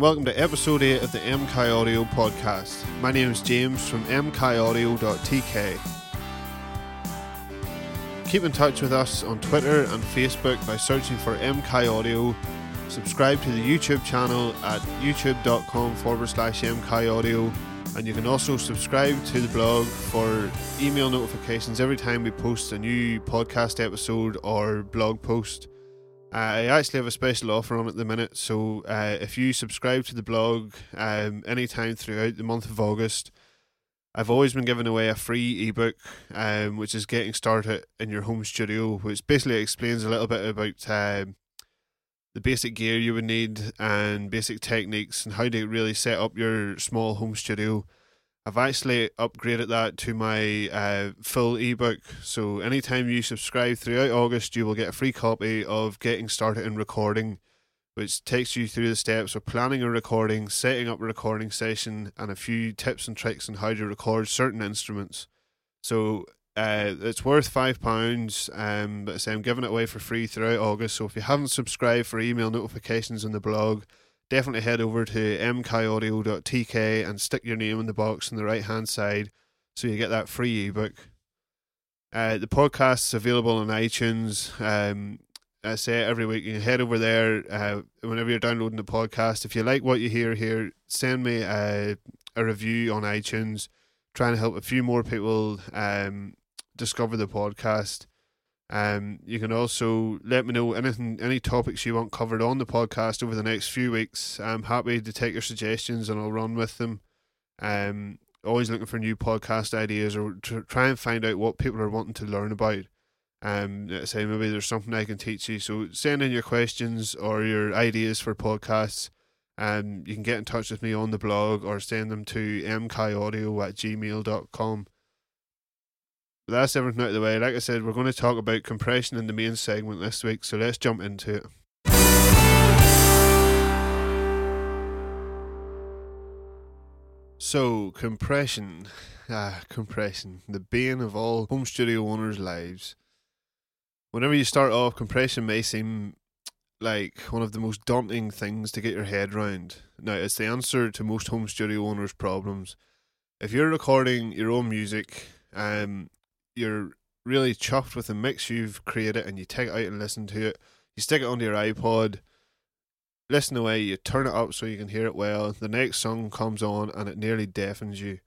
and welcome to episode 8 of the MKIAudio podcast. My name is James from MKIAudio.tk. Keep in touch with us on Twitter and Facebook by searching for MKIAudio. Subscribe to the YouTube channel at youtube.com/MKIAudio, and you can also subscribe to the blog for email notifications every time we post a new podcast episode or blog post. I actually have a special offer on at the minute, so if you subscribe to the blog anytime throughout the month of August, I've always been giving away a free ebook, which is Getting Started in Your Home Studio, which basically explains a little bit about the basic gear you would need and basic techniques and how to really set up your small home studio. I've actually upgraded that to my full ebook, so anytime you subscribe throughout August, you will get a free copy of Getting Started in Recording, which takes you through the steps of planning a recording, setting up a recording session, and a few tips and tricks on how to record certain instruments. So it's worth £5, but I say I'm giving it away for free throughout August, so if you haven't subscribed for email notifications on the blog, definitely head over to mkiaudio.tk and stick your name in the box on the right hand side so you get that free ebook. The podcast's available on iTunes. I say it every week, you can head over there whenever you're downloading the podcast. If you like what you hear here, send me a review on iTunes, trying to help a few more people discover the podcast. You can also let me know any topics you want covered on the podcast over the next few weeks. I'm happy to take your suggestions and I'll run with them. Always looking for new podcast ideas or to try and find out what people are wanting to learn about. Let's say maybe there's something I can teach you. So send in your questions or your ideas for podcasts. You can get in touch with me on the blog or send them to mkiaudio@gmail.com. That's everything out of the way. Like I said, we're going to talk about compression in the main segment this week, so let's jump into it. So, compression. Compression. The bane of all home studio owners' lives. Whenever you start off, compression may seem like one of the most daunting things to get your head around. Now, it's the answer to most home studio owners' problems. If you're recording your own music, you're really chuffed with the mix you've created and you take it out and listen to it. You stick it onto your iPod, listen away, you turn it up so you can hear it well. The next song comes on and it nearly deafens you.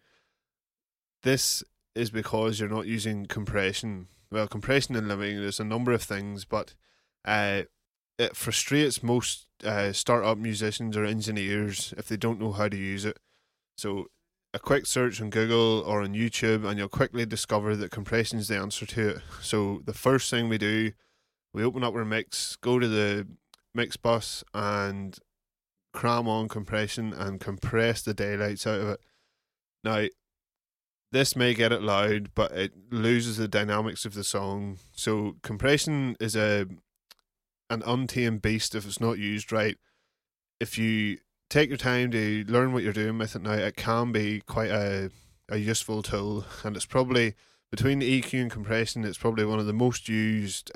This is because you're not using compression. Well, compression in living, there's a number of things, but it frustrates most start-up musicians or engineers if they don't know how to use it. So a quick search on Google or on YouTube and you'll quickly discover that compression is the answer to it. So the first thing we do, we open up our mix, go to the mix bus and cram on compression and compress the daylights out of it. Now, this may get it loud, but it loses the dynamics of the song. So compression is an untamed beast if it's not used right. If you take your time to learn what you're doing with it now, it can be quite a useful tool, and it's probably, between EQ and compression, it's probably one of the most used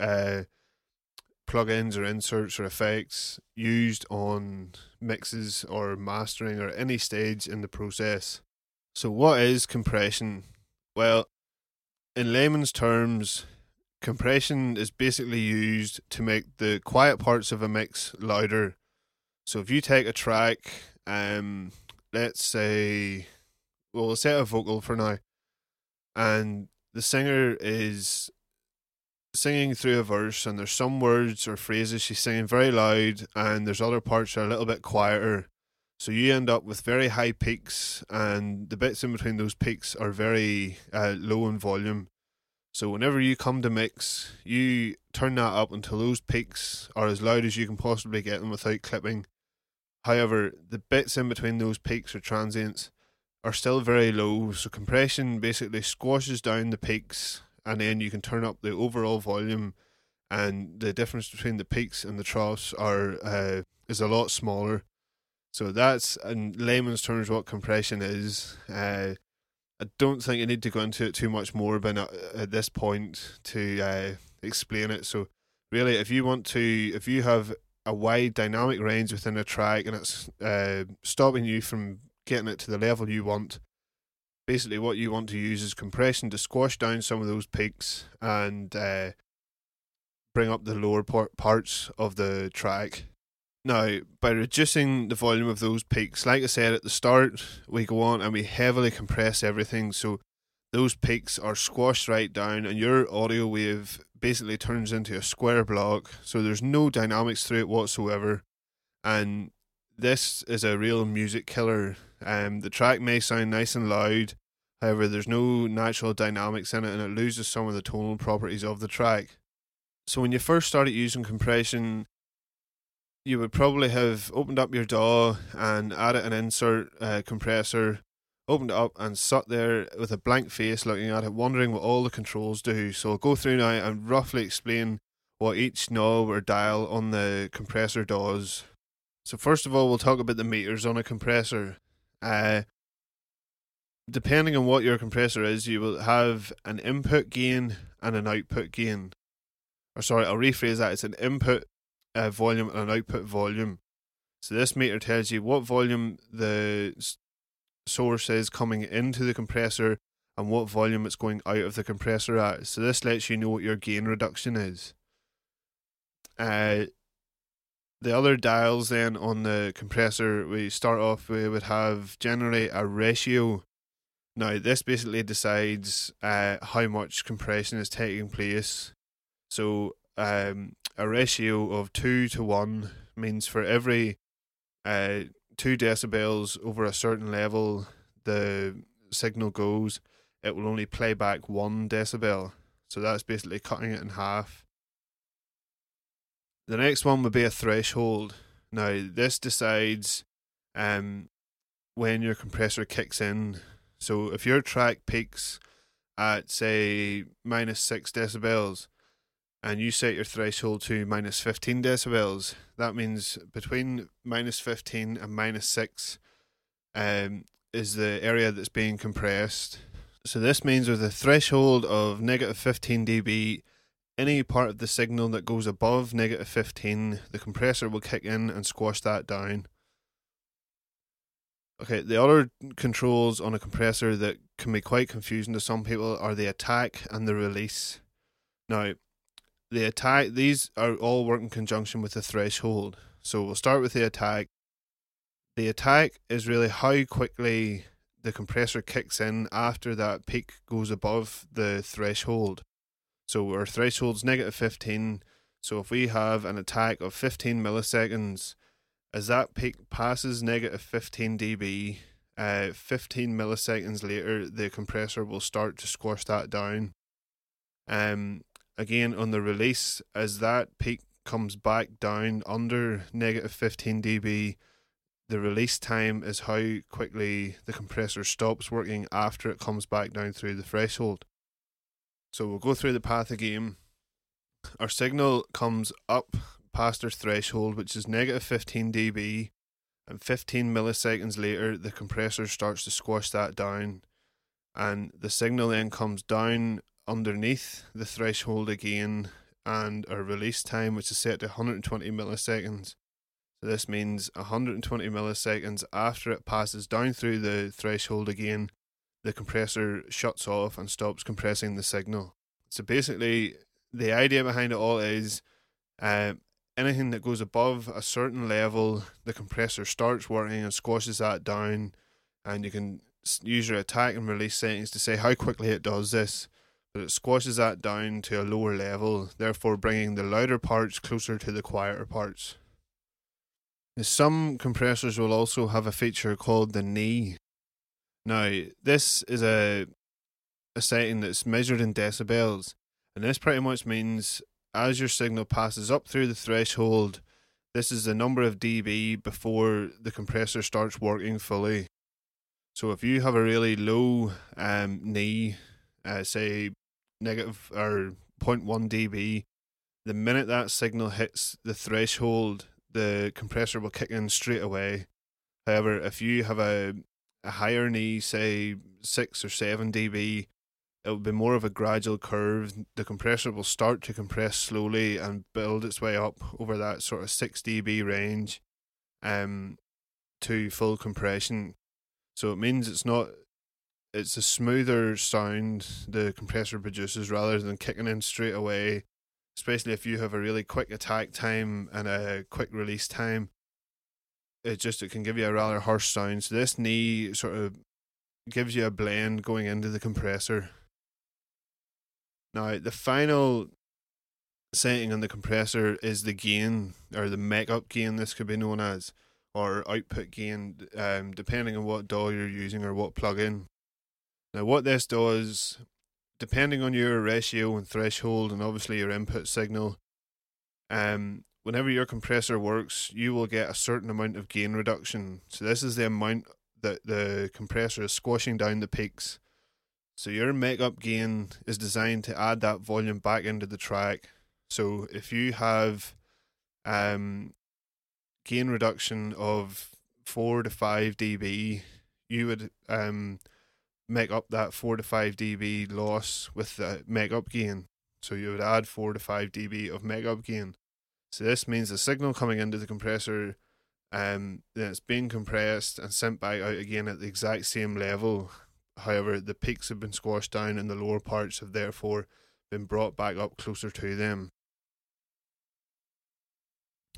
plugins or inserts or effects used on mixes or mastering or any stage in the process. So what is compression? Well, in layman's terms, compression is basically used to make the quiet parts of a mix louder. So if you take a track, let's say, well, we'll set a vocal for now, and the singer is singing through a verse, and there's some words or phrases she's singing very loud, and there's other parts that are a little bit quieter. So you end up with very high peaks, and the bits in between those peaks are very low in volume. So whenever you come to mix, you turn that up until those peaks are as loud as you can possibly get them without clipping. However, the bits in between those peaks or transients are still very low, so compression basically squashes down the peaks and then you can turn up the overall volume, and the difference between the peaks and the troughs is a lot smaller. So that's, in layman's terms, what compression is. I don't think I need to go into it too much more but at this point to explain it. So really, if you have a wide dynamic range within a track, and it's stopping you from getting it to the level you want. Basically, what you want to use is compression to squash down some of those peaks and bring up the lower parts of the track. Now, by reducing the volume of those peaks, like I said at the start, we go on and we heavily compress everything, so those peaks are squashed right down and your audio wave basically turns into a square block, so there's no dynamics through it whatsoever. And this is a real music killer. The track may sound nice and loud, however there's no natural dynamics in it, and it loses some of the tonal properties of the track. So when you first started using compression, you would probably have opened up your DAW and added an insert compressor, opened it up and sat there with a blank face looking at it, wondering what all the controls do. So I'll go through now and roughly explain what each knob or dial on the compressor does. So first of all, we'll talk about the meters on a compressor. Depending on what your compressor is, you will have an input gain and an output gain. Or sorry, I'll rephrase that. It's an input volume and an output volume. So this meter tells you what volume the source is coming into the compressor and what volume it's going out of the compressor at. So this lets you know what your gain reduction is. The other dials then on the compressor, we start off, we would have generally a ratio. Now this basically decides how much compression is taking place. So a ratio of 2 to 1 means for every 2 decibels over a certain level the signal goes, it will only play back 1 decibel. So that's basically cutting it in half. The next one would be a threshold. Now this decides when your compressor kicks in. So if your track peaks at say minus 6 decibels, and you set your threshold to minus 15 decibels, that means between minus 15 and minus 6 is the area that's being compressed. So this means with a threshold of negative 15 dB, any part of the signal that goes above negative 15, the compressor will kick in and squash that down. Okay, the other controls on a compressor that can be quite confusing to some people are the attack and the release. Now, the attack, these are all work in conjunction with the threshold. So we'll start with the attack. The attack is really how quickly the compressor kicks in after that peak goes above the threshold. So our threshold's negative 15. So if we have an attack of 15 milliseconds, as that peak passes negative 15 dB, 15 milliseconds later, the compressor will start to squash that down. Again, on the release, as that peak comes back down under negative 15 dB, the release time is how quickly the compressor stops working after it comes back down through the threshold. So we'll go through the path again. Our signal comes up past our threshold, which is negative 15 dB, and 15 milliseconds later, the compressor starts to squash that down, and the signal then comes down underneath the threshold again, and our release time, which is set to 120 milliseconds. So this means 120 milliseconds after it passes down through the threshold again, the compressor shuts off and stops compressing the signal. So basically, the idea behind it all is anything that goes above a certain level, the compressor starts working and squashes that down, and you can use your attack and release settings to say how quickly it does this. But it squashes that down to a lower level, therefore bringing the louder parts closer to the quieter parts. Now, some compressors will also have a feature called the knee. Now, this is a setting that's measured in decibels, and this pretty much means as your signal passes up through the threshold, this is the number of dB before the compressor starts working fully. So if you have a really low knee, say negative or 0.1 dB, the minute that signal hits the threshold, the compressor will kick in straight away. However, if you have a higher knee, say 6 or 7 dB, it will be more of a gradual curve. The compressor will start to compress slowly and build its way up over that sort of 6 dB range to full compression. So it means it's a smoother sound the compressor produces rather than kicking in straight away, especially if you have a really quick attack time and a quick release time. It can give you a rather harsh sound. So this knee sort of gives you a blend going into the compressor. Now, the final setting on the compressor is the gain, or the make-up gain, this could be known as, or output gain, depending on what DAW you're using or what plug-in. Now, what this does, depending on your ratio and threshold and obviously your input signal, whenever your compressor works, you will get a certain amount of gain reduction. So this is the amount that the compressor is squashing down the peaks. So your make-up gain is designed to add that volume back into the track. So if you have gain reduction of 4 to 5 dB, you would make up that 4 to 5 dB loss with the make-up gain. So you would add 4 to 5 dB of make-up gain. So this means the signal coming into the compressor, then it's being compressed and sent back out again at the exact same level. However, the peaks have been squashed down and the lower parts have therefore been brought back up closer to them.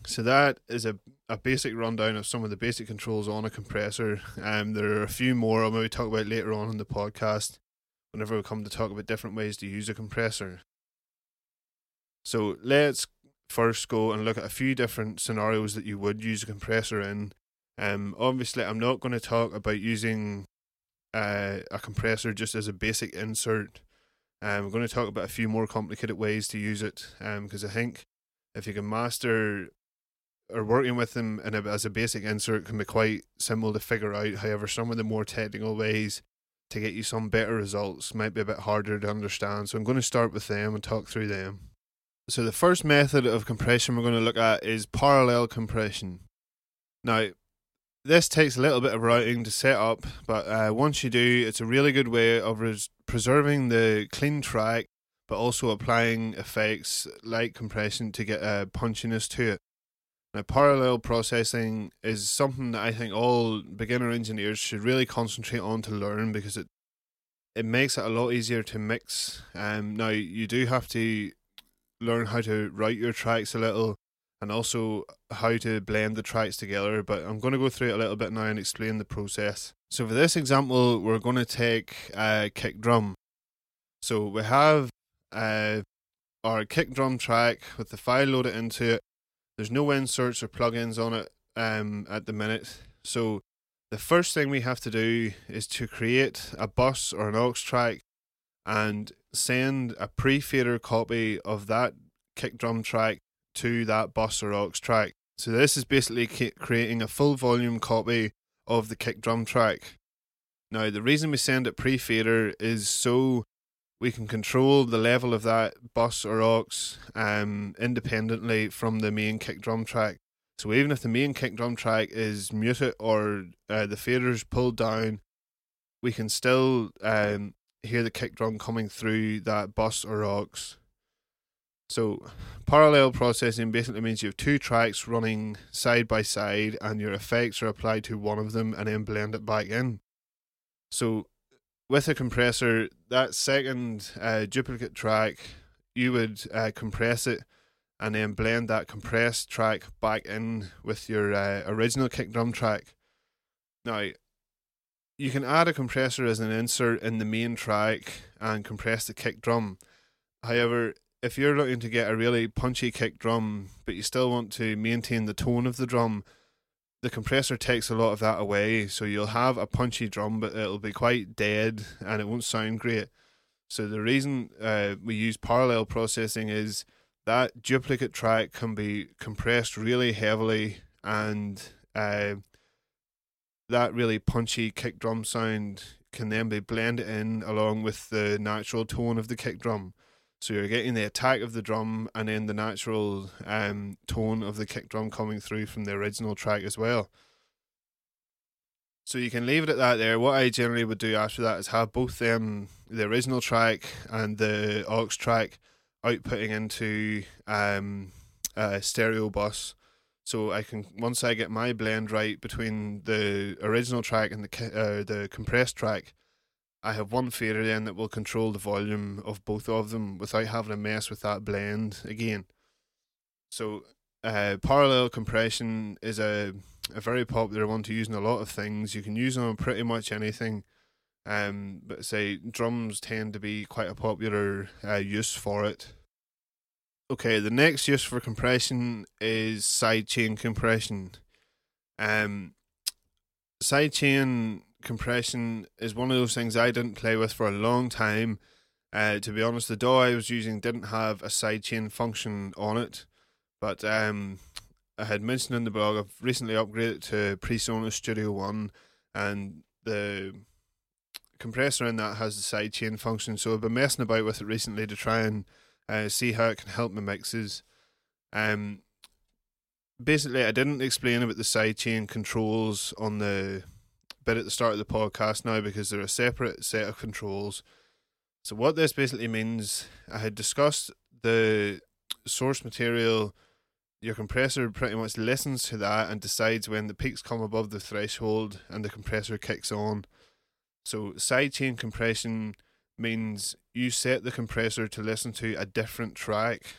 So that is a basic rundown of some of the basic controls on a compressor. There are a few more I'll maybe talk about later on in the podcast whenever we come to talk about different ways to use a compressor. So let's first go and look at a few different scenarios that you would use a compressor in. Obviously, I'm not going to talk about using a compressor just as a basic insert. I'm going to talk about a few more complicated ways to use it, because I think if you can master or working with them as a basic insert can be quite simple to figure out. However, some of the more technical ways to get you some better results might be a bit harder to understand. So I'm going to start with them and talk through them. So the first method of compression we're going to look at is parallel compression. Now, this takes a little bit of routing to set up, but once you do, it's a really good way of preserving the clean track, but also applying effects like compression to get a punchiness to it. Now, parallel processing is something that I think all beginner engineers should really concentrate on to learn, because it makes it a lot easier to mix. Now, you do have to learn how to route your tracks a little and also how to blend the tracks together, but I'm going to go through it a little bit now and explain the process. So for this example, we're going to take a kick drum. So we have our kick drum track with the file loaded into it. There's no inserts or plugins on it at the minute. So the first thing we have to do is to create a bus or an aux track and send a pre-fader copy of that kick drum track to that bus or aux track. So this is basically creating a full volume copy of the kick drum track. Now, the reason we send it pre-fader is so we can control the level of that bus or aux independently from the main kick drum track. So even if the main kick drum track is muted or the fader's pulled down, we can still hear the kick drum coming through that bus or aux. So parallel processing basically means you have two tracks running side by side and your effects are applied to one of them and then blend it back in. So with a compressor, that second duplicate track, you would compress it and then blend that compressed track back in with your original kick drum track. Now, you can add a compressor as an insert in the main track and compress the kick drum. However, if you're looking to get a really punchy kick drum, but you still want to maintain the tone of the drum, the compressor takes a lot of that away. So you'll have a punchy drum, but it'll be quite dead and it won't sound great. So the reason we use parallel processing is that duplicate track can be compressed really heavily and that really punchy kick drum sound can then be blended in along with the natural tone of the kick drum. So you're getting the attack of the drum and then the natural tone of the kick drum coming through from the original track as well. So you can leave it at that there. What I generally would do after that is have both the original track and the aux track outputting into a stereo bus. So I can, once I get my blend right between the original track and the compressed track, I have one fader then that will control the volume of both of them without having to mess with that blend again. So parallel compression is a very popular one to use in a lot of things. You can use it on pretty much anything, but say drums tend to be quite a popular use for it. Okay, the next use for compression is sidechain compression. Sidechain compression is one of those things I didn't play with for a long time. To be honest, the DAW I was using didn't have a sidechain function on it, but I had mentioned in the blog, I've recently upgraded to PreSonus Studio One, and the compressor in that has the sidechain function, so I've been messing about with it recently to try and see how it can help my mixes. Basically, I didn't explain about the sidechain controls on the bit at the start of the podcast now, because they're a separate set of controls. So what this basically means, I had discussed the source material. Your compressor pretty much listens to that and decides when the peaks come above the threshold and the compressor kicks on. So sidechain compression means you set the compressor to listen to a different track.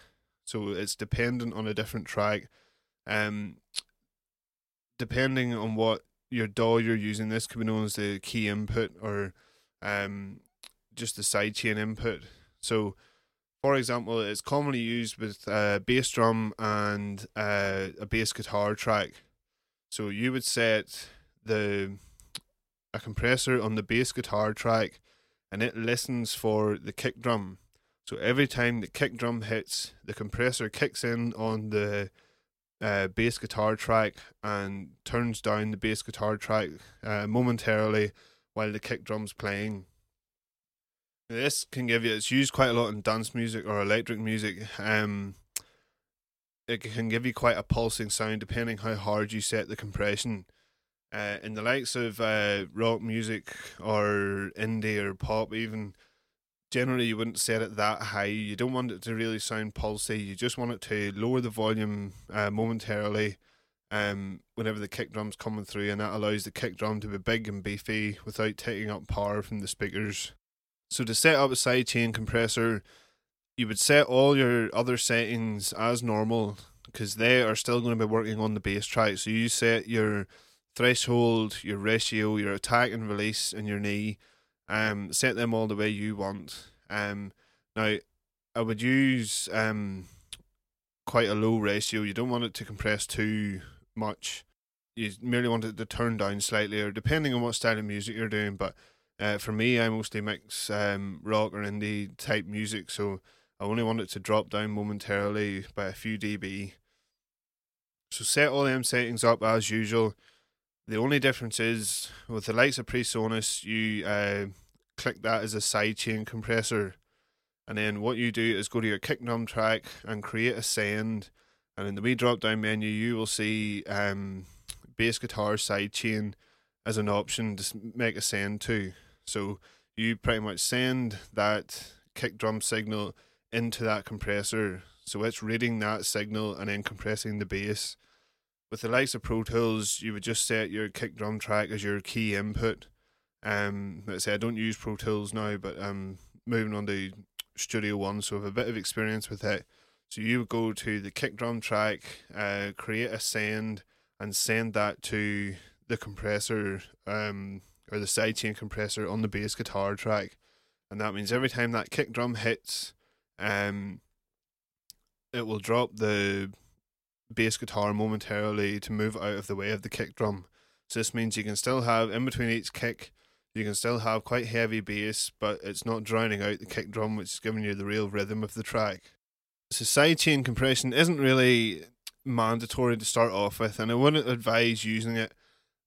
So it's dependent on a different track. Depending on what your DAW you're using, this could be known as the key input or just the sidechain input. So for example, it's commonly used with a bass drum and a bass guitar track. So you would set a compressor on the bass guitar track, and it listens for the kick drum. So every time the kick drum hits, the compressor kicks in on the bass guitar track and turns down the bass guitar track momentarily while the kick drum's playing. This can give you, it's used quite a lot in dance music or electric music. It can give you quite a pulsing sound depending how hard you set the compression. In the likes of rock music or indie or pop even, generally you wouldn't set it that high. You don't want it to really sound pulsy. You just want it to lower the volume momentarily whenever the kick drum's coming through, and that allows the kick drum to be big and beefy without taking up power from the speakers. So to set up a sidechain compressor, you would set all your other settings as normal, because they are still going to be working on the bass track. So you set your threshold, your ratio, your attack and release, and your knee. Set them all the way you want. Now, I would use quite a low ratio. You don't want it to compress too much. You merely want it to turn down slightly, or depending on what style of music you're doing, but for me, I mostly mix rock or indie type music, so I only want it to drop down momentarily by a few dB. So set all them settings up as usual. The only difference is, with the likes of PreSonus, you click that as a sidechain compressor, and then what you do is go to your kick drum track and create a send, and in the wee drop down menu you will see bass guitar sidechain as an option to make a send to. So you pretty much send that kick drum signal into that compressor, so it's reading that signal and then compressing the bass. With the likes of Pro Tools, you would just set your kick drum track as your key input. Let's say I don't use Pro Tools now, but I'm moving on to Studio One, so I have a bit of experience with it. So you would go to the kick drum track, create a send, and send that to the compressor, or the sidechain compressor on the bass guitar track. And that means every time that kick drum hits, it will drop the bass guitar momentarily to move out of the way of the kick drum. So this means you can still have, in between each kick, you can still have quite heavy bass, but it's not drowning out the kick drum, which is giving you the real rhythm of the track. So sidechain compression isn't really mandatory to start off with, and I wouldn't advise using it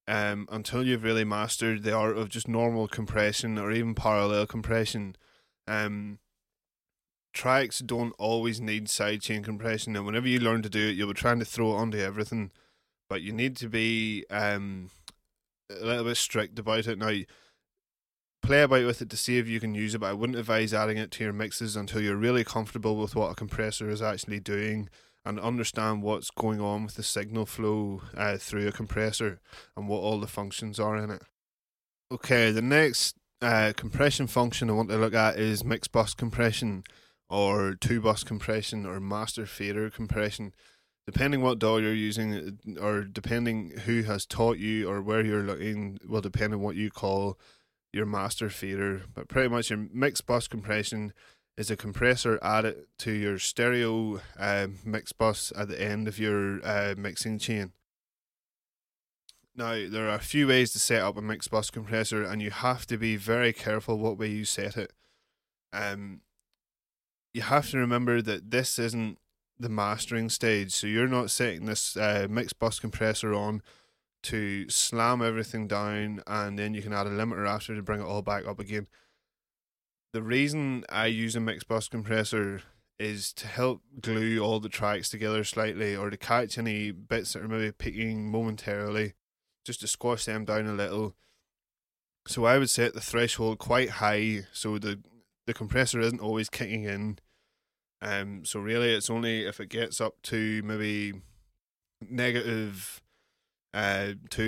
until you've really mastered the art of just normal compression or even parallel compression. Tracks don't always need sidechain compression, and whenever you learn to do it, you'll be trying to throw it onto everything, but you need to be a little bit strict about it. Now, play about with it to see if you can use it, but I wouldn't advise adding it to your mixes until you're really comfortable with what a compressor is actually doing and understand what's going on with the signal flow through a compressor and what all the functions are in it. Okay, the next compression function I want to look at is mix bus compression or two bus compression or master fader compression. Depending what DAW you're using or depending who has taught you or where you're looking will depend on what you call your master fader, but pretty much your mix bus compression is a compressor added to your stereo mix bus at the end of your mixing chain. Now, there are a few ways to set up a mix bus compressor, and you have to be very careful what way you set it. You have to remember that this isn't the mastering stage, so you're not setting this mix bus compressor on to slam everything down and then you can add a limiter after to bring it all back up again. The reason I use a mix bus compressor is to help glue all the tracks together slightly or to catch any bits that are maybe peaking momentarily, just to squash them down a little. So I would set the threshold quite high so the compressor isn't always kicking in. So really it's only if it gets up to maybe -2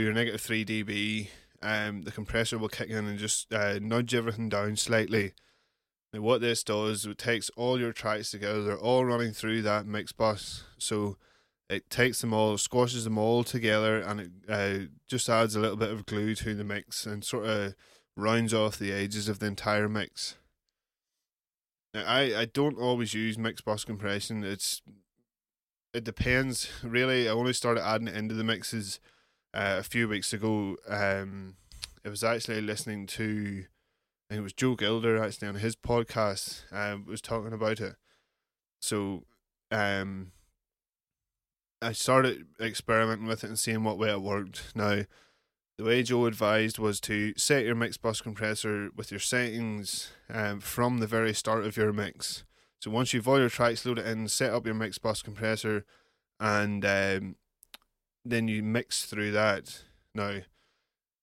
or -3 dB, the compressor will kick in and just nudge everything down slightly. Now what this does, it takes all your tracks together, they're all running through that mix bus, so it takes them all, squashes them all together, and it just adds a little bit of glue to the mix and sort of rounds off the edges of the entire mix. Now I don't always use mix bus compression, it depends really. I only started adding it into the mixes a few weeks ago. It was actually listening to, I think it was Joe Gilder actually on his podcast, was talking about it. So I started experimenting with it and seeing what way it worked. Now, the way Joe advised was to set your mix bus compressor with your settings from the very start of your mix. So once you've all your tracks loaded in, set up your mix bus compressor and then you mix through that. Now,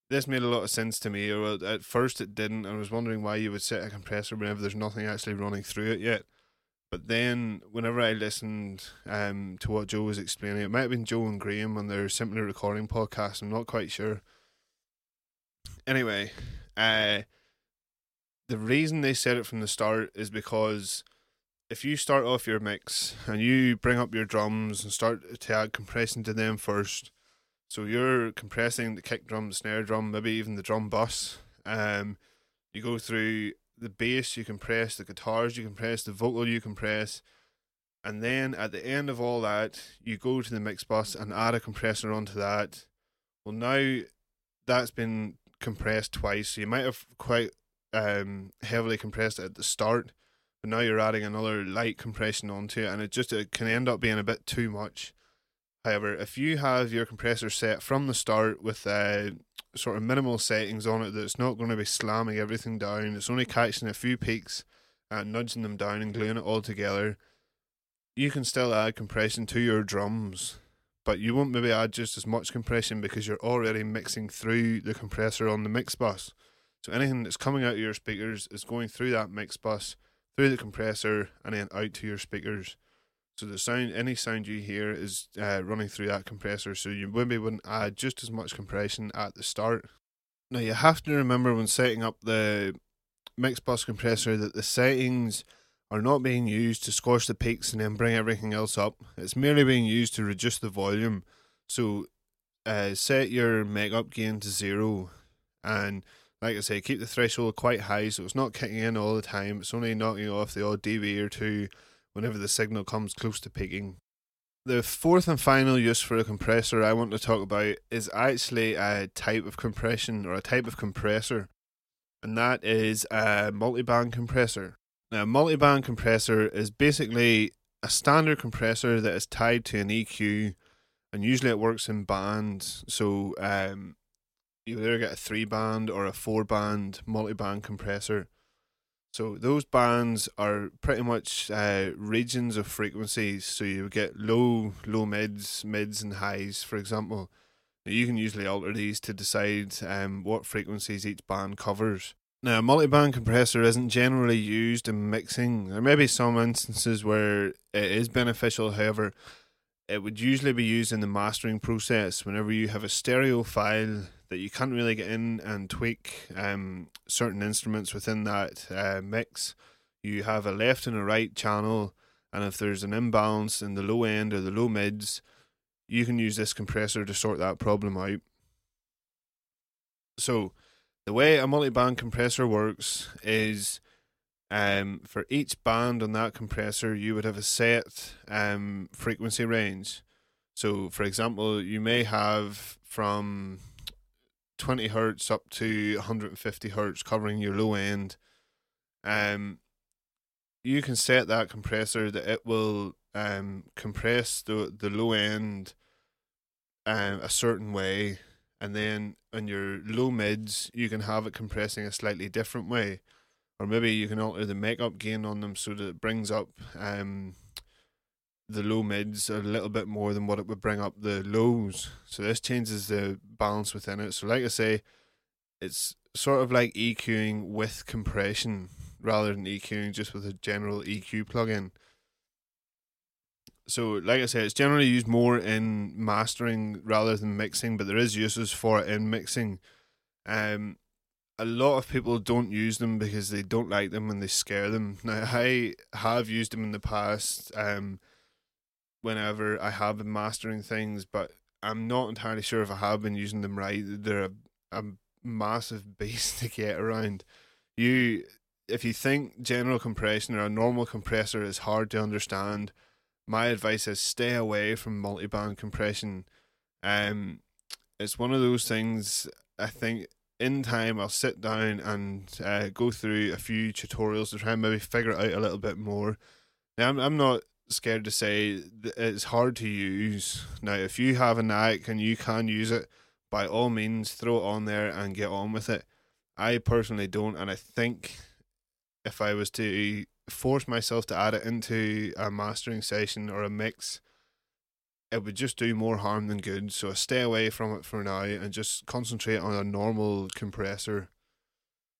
this made a lot of sense to me. Well, at first it didn't. I was wondering why you would set a compressor whenever there's nothing actually running through it yet. But then whenever I listened to what Joe was explaining, it might have been Joe and Graham on their Simply Recording podcast, I'm not quite sure. Anyway, the reason they said it from the start is because if you start off your mix and you bring up your drums and start to add compression to them first, so you're compressing the kick drum, the snare drum, maybe even the drum bus, you go through the bass, you compress, the guitars, you compress, the vocal, you compress, and then at the end of all that, you go to the mix bus and add a compressor onto that. Well, now that's been compressed twice, so you might have quite heavily compressed it at the start, but now you're adding another light compression onto it, and it can end up being a bit too much. However, if you have your compressor set from the start with sort of minimal settings on it, that's not going to be slamming everything down, it's only catching a few peaks and nudging them down and gluing it all together, you can still add compression to your drums, but you won't maybe add just as much compression because you're already mixing through the compressor on the mix bus. So anything that's coming out of your speakers is going through that mix bus, through the compressor, and then out to your speakers. So the sound, any sound you hear is running through that compressor, so you maybe wouldn't add just as much compression at the start. Now you have to remember when setting up the mix bus compressor that the settings are not being used to squash the peaks and then bring everything else up. It's merely being used to reduce the volume. So set your make up gain to 0 and, like I say, keep the threshold quite high so it's not kicking in all the time. It's only knocking off the odd dB or two whenever the signal comes close to peaking. The fourth and final use for a compressor I want to talk about is actually a type of compression or a type of compressor, and that is a multiband compressor. Now, a multiband compressor is basically a standard compressor that is tied to an EQ, and usually it works in bands. So, you either get a 3-band or a 4-band multiband compressor. So those bands are pretty much regions of frequencies. So you get low mids, mids and highs, for example. You can usually alter these to decide what frequencies each band covers. Now, a multiband compressor isn't generally used in mixing. There may be some instances where it is beneficial, however, it would usually be used in the mastering process whenever you have a stereo file that you can't really get in and tweak certain instruments within that mix. You have a left and a right channel, and if there's an imbalance in the low end or the low mids, you can use this compressor to sort that problem out. So, the way a multiband compressor works is for each band on that compressor, you would have a set frequency range. So, for example, you may have from 20 Hz up to 150 Hz covering your low end. You can set that compressor that it will compress the low end a certain way, and then on your low mids, you can have it compressing a slightly different way. Or maybe you can alter the makeup gain on them so that it brings up the low mids a little bit more than what it would bring up the lows. So this changes the balance within it. So like I say, it's sort of like EQing with compression rather than EQing just with a general EQ plugin. So like I say, it's generally used more in mastering rather than mixing, but there is uses for it in mixing. A lot of people don't use them because they don't like them and they scare them. Now, I have used them in the past whenever I have been mastering things, but I'm not entirely sure if I have been using them right. They're a massive beast to get around. If you think general compression or a normal compressor is hard to understand, my advice is stay away from multiband compression. It's one of those things, I think, in time, I'll sit down and go through a few tutorials to try and maybe figure it out a little bit more. Now, I'm not scared to say that it's hard to use. Now, if you have a knack and you can use it, by all means, throw it on there and get on with it. I personally don't, and I think if I was to force myself to add it into a mastering session or a mix, it would just do more harm than good, so stay away from it for now and just concentrate on a normal compressor.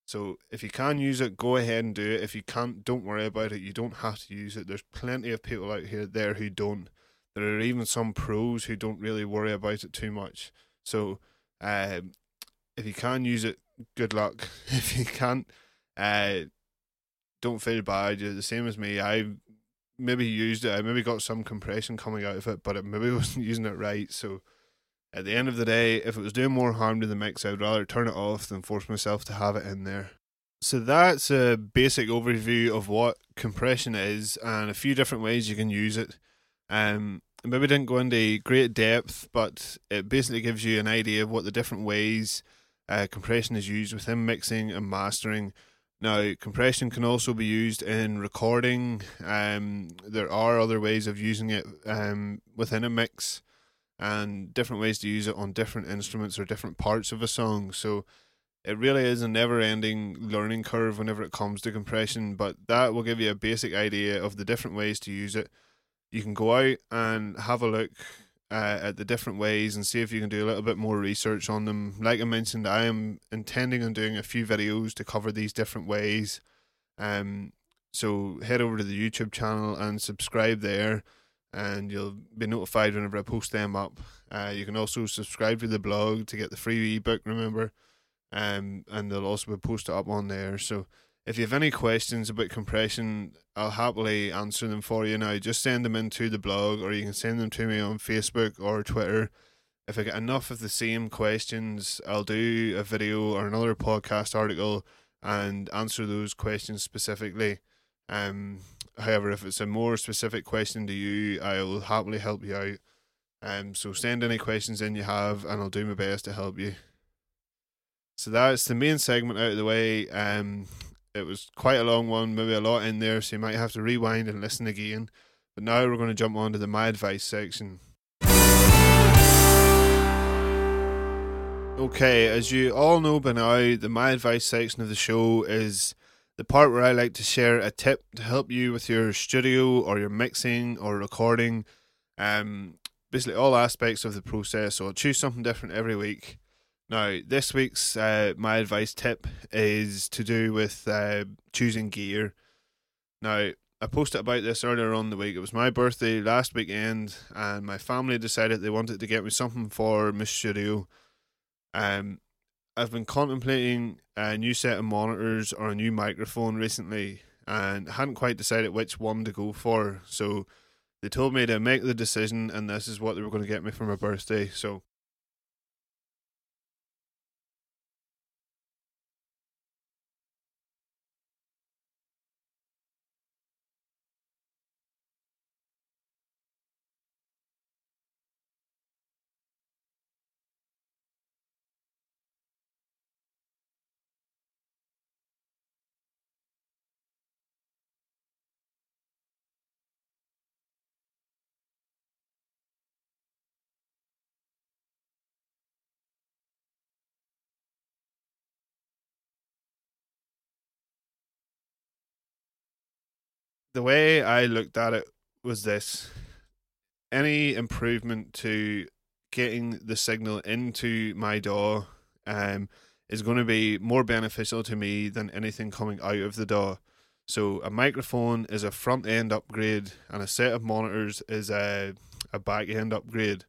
So if you can use it, go ahead and do it. If you can't, don't worry about it. You don't have to use it. There's plenty of people out there who don't. There are even some pros who don't really worry about it too much. So if you can use it, good luck. If you can't, don't feel bad. You're the same as me. I maybe used it, I maybe got some compression coming out of it, but it maybe wasn't using it right. So at the end of the day, if it was doing more harm to the mix, I'd rather turn it off than force myself to have it in there. So that's a basic overview of what compression is and a few different ways you can use it. Maybe didn't go into great depth, but it basically gives you an idea of what the different ways compression is used within mixing and mastering. Now, compression can also be used in recording. There are other ways of using it within a mix and different ways to use it on different instruments or different parts of a song. So it really is a never-ending learning curve whenever it comes to compression, but that will give you a basic idea of the different ways to use it. You can go out and have a look at the different ways and see if you can do a little bit more research on them. Like I mentioned, I am intending on doing a few videos to cover these different ways. So head over to the YouTube channel and subscribe there, and you'll be notified whenever I post them up. You can also subscribe to the blog to get the free ebook, remember, and they'll also be posted up on there. So if you have any questions about compression, I'll happily answer them for you now. Just send them into the blog, or you can send them to me on Facebook or Twitter. If I get enough of the same questions, I'll do a video or another podcast article and answer those questions specifically. However, if it's a more specific question to you, I will happily help you out. So send any questions in you have, and I'll do my best to help you. So that's the main segment out of the way. It was quite a long one, maybe a lot in there, so you might have to rewind and listen again. But now we're going to jump on to the My Advice section. Okay, as you all know by now, the My Advice section of the show is the part where I like to share a tip to help you with your studio or your mixing or recording. basically all aspects of the process, or choose something different every week. Now, this week's my advice tip is to do with choosing gear. Now, I posted about this earlier on the week. It was my birthday last weekend, and my family decided they wanted to get me something for my studio. I've been contemplating a new set of monitors or a new microphone recently, and hadn't quite decided which one to go for. So they told me to make the decision, and this is what they were going to get me for my birthday. So the way I looked at it was this: any improvement to getting the signal into my DAW is going to be more beneficial to me than anything coming out of the DAW. So a microphone is a front-end upgrade, and a set of monitors is a back-end upgrade.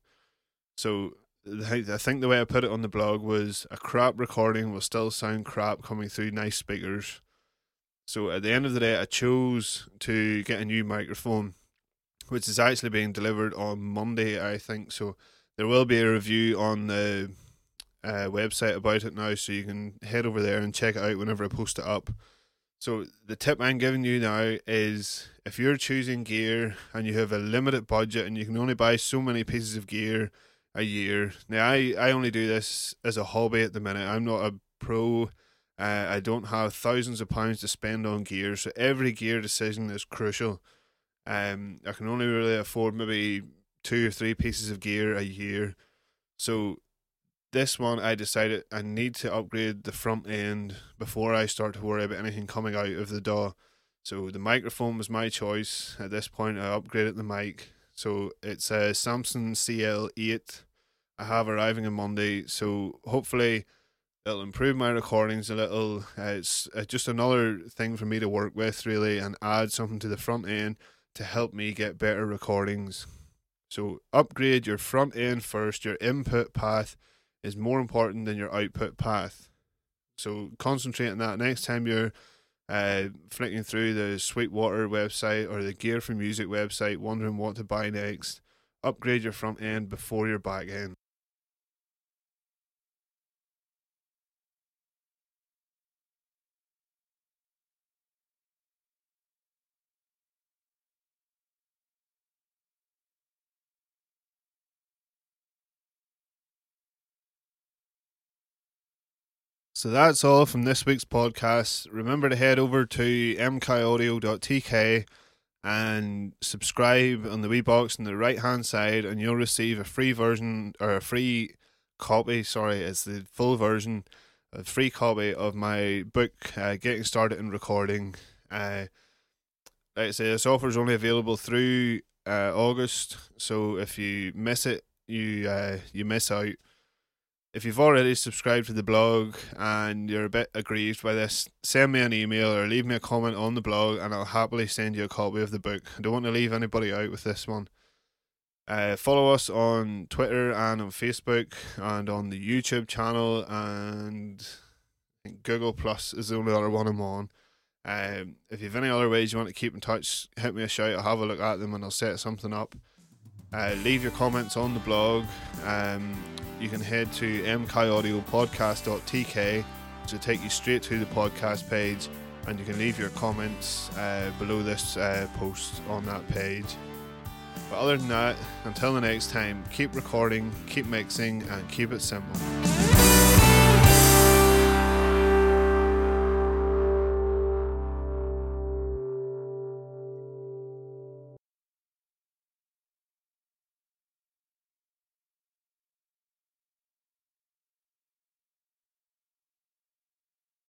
So I think the way I put it on the blog was, a crap recording will still sound crap coming through nice speakers. So at the end of the day, I chose to get a new microphone, which is actually being delivered on Monday, I think. So there will be a review on the website about it now, so you can head over there and check it out whenever I post it up. So the tip I'm giving you now is, if you're choosing gear and you have a limited budget and you can only buy so many pieces of gear a year. Now, I only do this as a hobby at the minute. I'm not a pro. I don't have thousands of pounds to spend on gear, so every gear decision is crucial. I can only really afford maybe 2 or 3 pieces of gear a year. So this one, I decided I need to upgrade the front end before I start to worry about anything coming out of the DAW. So the microphone was my choice. At this point, I upgraded the mic. So it's a Samson CL8. I have arriving on Monday, so hopefully it'll improve my recordings a little. It's just another thing for me to work with, really, and add something to the front end to help me get better recordings. So upgrade your front end first. Your input path is more important than your output path. So concentrate on that. Next time you're flicking through the Sweetwater website or the Gear for Music website, wondering what to buy next, upgrade your front end before your back end. So that's all from this week's podcast. Remember to head over to mkiaudio.tk and subscribe on the wee box on the right-hand side, and you'll receive a free version, or a free copy, it's the full version, a free copy of my book, Getting Started in Recording. Like I say, this offer is only available through August, so if you miss it, you miss out. If you've already subscribed to the blog and you're a bit aggrieved by this, send me an email or leave me a comment on the blog, and I'll happily send you a copy of the book. I don't want to leave anybody out with this one. Follow us on Twitter and on Facebook and on the YouTube channel, and I think Google Plus is the only other one I'm on. If you have any other ways you want to keep in touch, hit me a shout. I'll have a look at them and I'll set something up. Leave your comments on the blog. You can head to mkiaudiopodcast.tk to take you straight to the podcast page, and you can leave your comments below this post on that page. But other than that, until the next time, keep recording, keep mixing, and keep it simple.